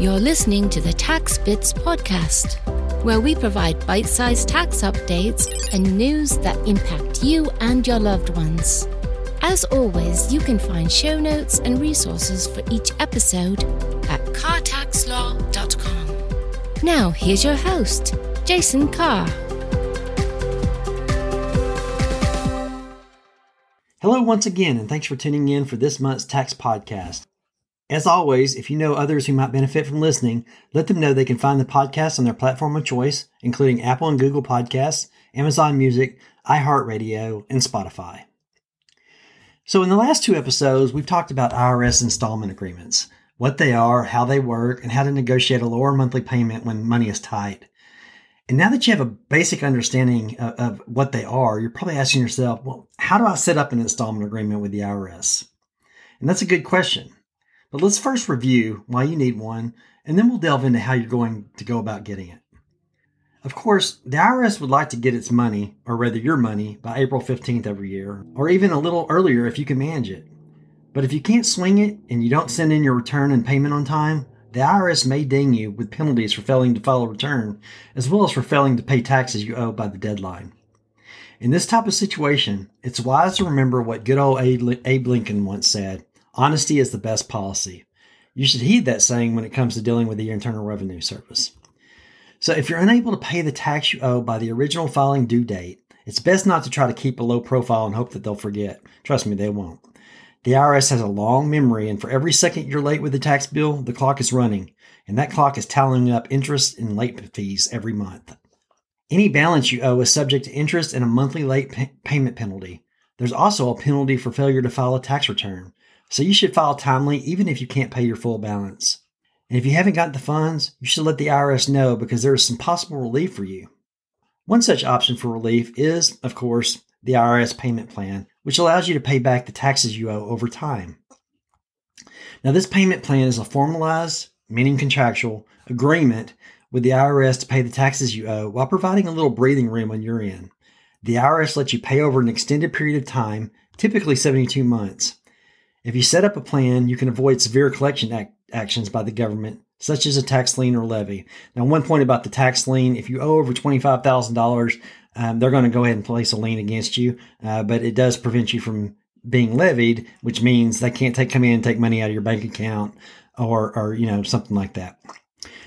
You're listening to the Tax Bits Podcast, where we provide bite-sized tax updates and news that impact you and your loved ones. As always, you can find show notes and resources for each episode at cartaxlaw.com. Now, here's your host, Jason Carr. Hello once again, and thanks for tuning in for this month's Tax Podcast. As always, if you know others who might benefit from listening, let them know they can find the podcast on their platform of choice, including Apple and Google Podcasts, Amazon Music, iHeartRadio, and Spotify. So in the last two episodes, we've talked about IRS installment agreements, what they are, how they work, and how to negotiate a lower monthly payment when money is tight. And now that you have a basic understanding of what they are, you're probably asking yourself, well, how do I set up an installment agreement with the IRS? And that's a good question. But let's first review why you need one, and then we'll delve into how you're going to go about getting it. Of course, the IRS would like to get its money, or rather your money, by April 15th every year, or even a little earlier if you can manage it. But if you can't swing it and you don't send in your return and payment on time, the IRS may ding you with penalties for failing to file a return, as well as for failing to pay taxes you owe by the deadline. In this type of situation, it's wise to remember what good old Abe Lincoln once said, "Honesty is the best policy." You should heed that saying when it comes to dealing with the Internal Revenue Service. So if you're unable to pay the tax you owe by the original filing due date, it's best not to try to keep a low profile and hope that they'll forget. Trust me, they won't. The IRS has a long memory, and for every second you're late with the tax bill, the clock is running, and that clock is tallying up interest and late fees every month. Any balance you owe is subject to interest and a monthly late payment penalty. There's also a penalty for failure to file a tax return, so you should file timely even if you can't pay your full balance. And if you haven't got the funds, you should let the IRS know because there is some possible relief for you. One such option for relief is, of course, the IRS payment plan, which allows you to pay back the taxes you owe over time. Now, this payment plan is a formalized, meaning contractual, agreement with the IRS to pay the taxes you owe while providing a little breathing room on your end. The IRS lets you pay over an extended period of time, typically 72 months. If you set up a plan, you can avoid severe collection actions by the government, such as a tax lien or levy. Now, one point about the tax lien, if you owe over $25,000, they're going to go ahead and place a lien against you, but it does prevent you from being levied, which means they can't come in and take money out of your bank account or you know, something like that.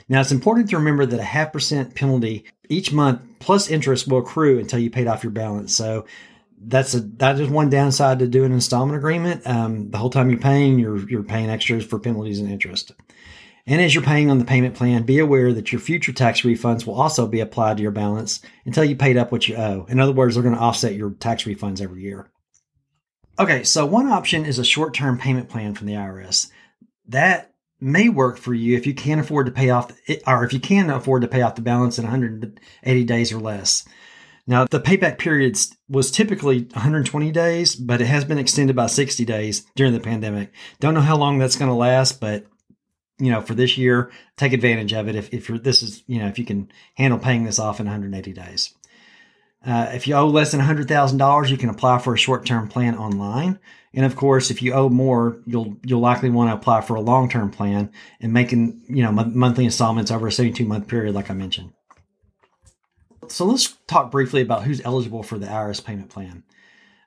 Now, it's important to remember that a 0.5% penalty each month plus interest will accrue until you paid off your balance. So that's one downside to doing an installment agreement. The whole time you're paying, you're paying extras for penalties and interest. And as you're paying on the payment plan, be aware that your future tax refunds will also be applied to your balance until you paid up what you owe. In other words, they're going to offset your tax refunds every year. Okay, so one option is a short-term payment plan from the IRS. That may work for you if you can afford to pay off the balance in 180 days or less. Now, the payback period was typically 120 days, but it has been extended by 60 days during the pandemic. Don't know how long that's going to last, but you know, for this year, take advantage of it if you can handle paying this off in 180 days. If you owe less than $100,000, you can apply for a short-term plan online. And of course, if you owe more, you'll likely want to apply for a long-term plan and making, you know, monthly installments over a 72-month period, like I mentioned. So let's talk briefly about who's eligible for the IRS payment plan.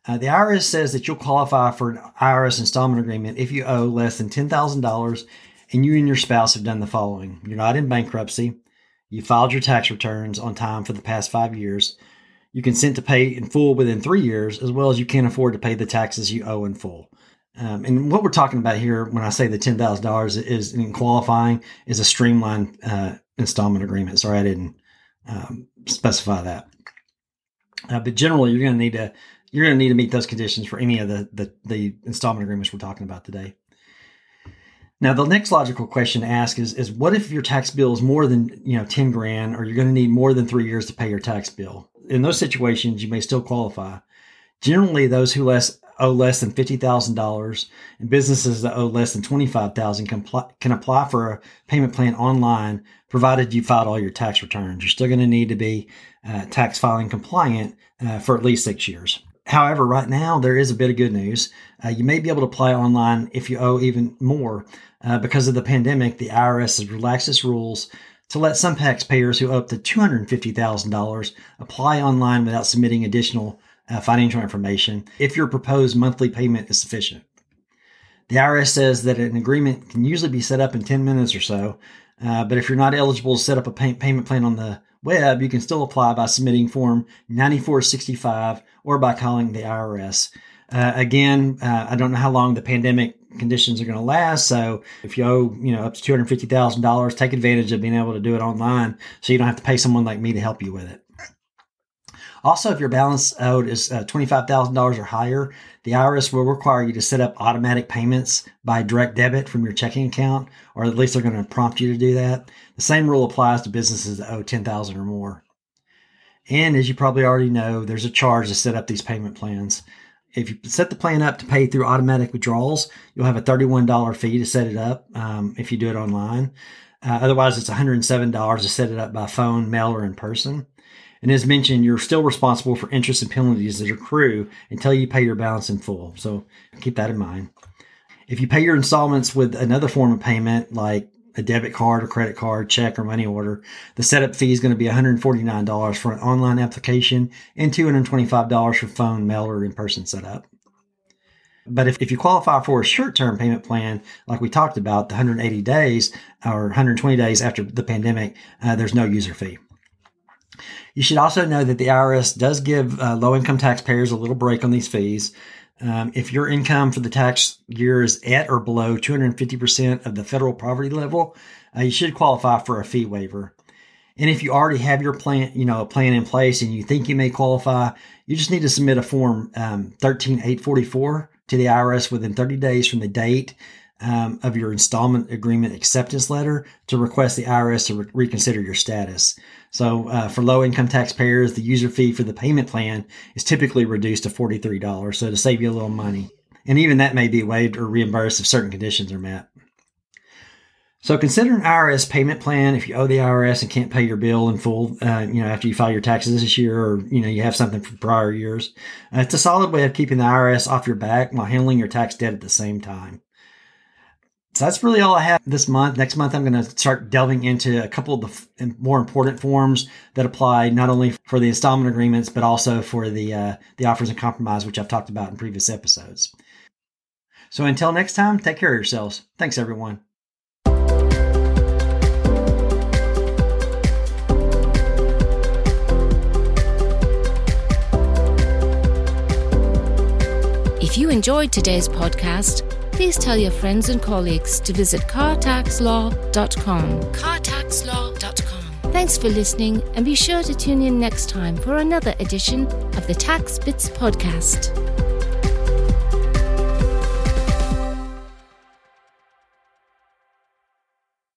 The IRS says that you'll qualify for an IRS installment agreement if you owe less than $10,000 and you and your spouse have done the following. You're not in bankruptcy. You filed your tax returns on time for the past 5 years. You consent to pay in full within 3 years, as well as you can't afford to pay the taxes you owe in full. And what we're talking about here when I say the $10,000 is in qualifying is a streamlined installment agreement. Sorry, I didn't specify that. But generally, you're going to need to meet those conditions for any of the installment agreements we're talking about today. Now, the next logical question to ask is what if your tax bill is more than, you know, 10 grand, or you're going to need more than 3 years to pay your tax bill? In those situations, you may still qualify. Generally, those who owe less than $50,000 and businesses that owe less than $25,000 can apply for a payment plan online, provided you filed all your tax returns. You're still going to need to be tax filing compliant for at least 6 years. However, right now, there is a bit of good news. You may be able to apply online if you owe even more. Because of the pandemic, the IRS has relaxed its rules to let some taxpayers who owe up to $250,000 apply online without submitting additional financial information if your proposed monthly payment is sufficient. The IRS says that an agreement can usually be set up in 10 minutes or so, but if you're not eligible to set up a payment plan on the web, you can still apply by submitting Form 9465 or by calling the IRS. Again, I don't know how long the pandemic conditions are going to last. So if you owe, up to $250,000, take advantage of being able to do it online so you don't have to pay someone like me to help you with it. Also, if your balance owed is $25,000 or higher, the IRS will require you to set up automatic payments by direct debit from your checking account, or at least they're going to prompt you to do that. The same rule applies to businesses that owe $10,000 or more. And as you probably already know, there's a charge to set up these payment plans. If you set the plan up to pay through automatic withdrawals, you'll have a $31 fee to set it up if you do it online. Otherwise, it's $107 to set it up by phone, mail, or in person. And as mentioned, you're still responsible for interest and penalties that accrue until you pay your balance in full. So keep that in mind. If you pay your installments with another form of payment, like a debit card or credit card, check, or money order, the setup fee is going to be $149 for an online application and $225 for phone, mail, or in-person setup. But if you qualify for a short-term payment plan, like we talked about, the 180 days or 120 days after the pandemic, there's no user fee. You should also know that the IRS does give low-income taxpayers a little break on these fees. If your income for the tax year is at or below 250% of the federal poverty level, you should qualify for a fee waiver. And if you already have your plan, a plan in place and you think you may qualify, you just need to submit a Form 13844 to the IRS within 30 days from the date of your installment agreement acceptance letter to request the IRS to reconsider your status. So for low-income taxpayers, the user fee for the payment plan is typically reduced to $43, so to save you a little money. And even that may be waived or reimbursed if certain conditions are met. So consider an IRS payment plan if you owe the IRS and can't pay your bill in full, after you file your taxes this year or, you have something from prior years. It's a solid way of keeping the IRS off your back while handling your tax debt at the same time. So that's really all I have this month. Next month, I'm going to start delving into a couple of the more important forms that apply not only for the installment agreements, but also for the offers and compromise, which I've talked about in previous episodes. So until next time, take care of yourselves. Thanks, everyone. If you enjoyed today's podcast, please tell your friends and colleagues to visit cartaxlaw.com. Cartaxlaw.com. Thanks for listening, and be sure to tune in next time for another edition of the Tax Bits Podcast.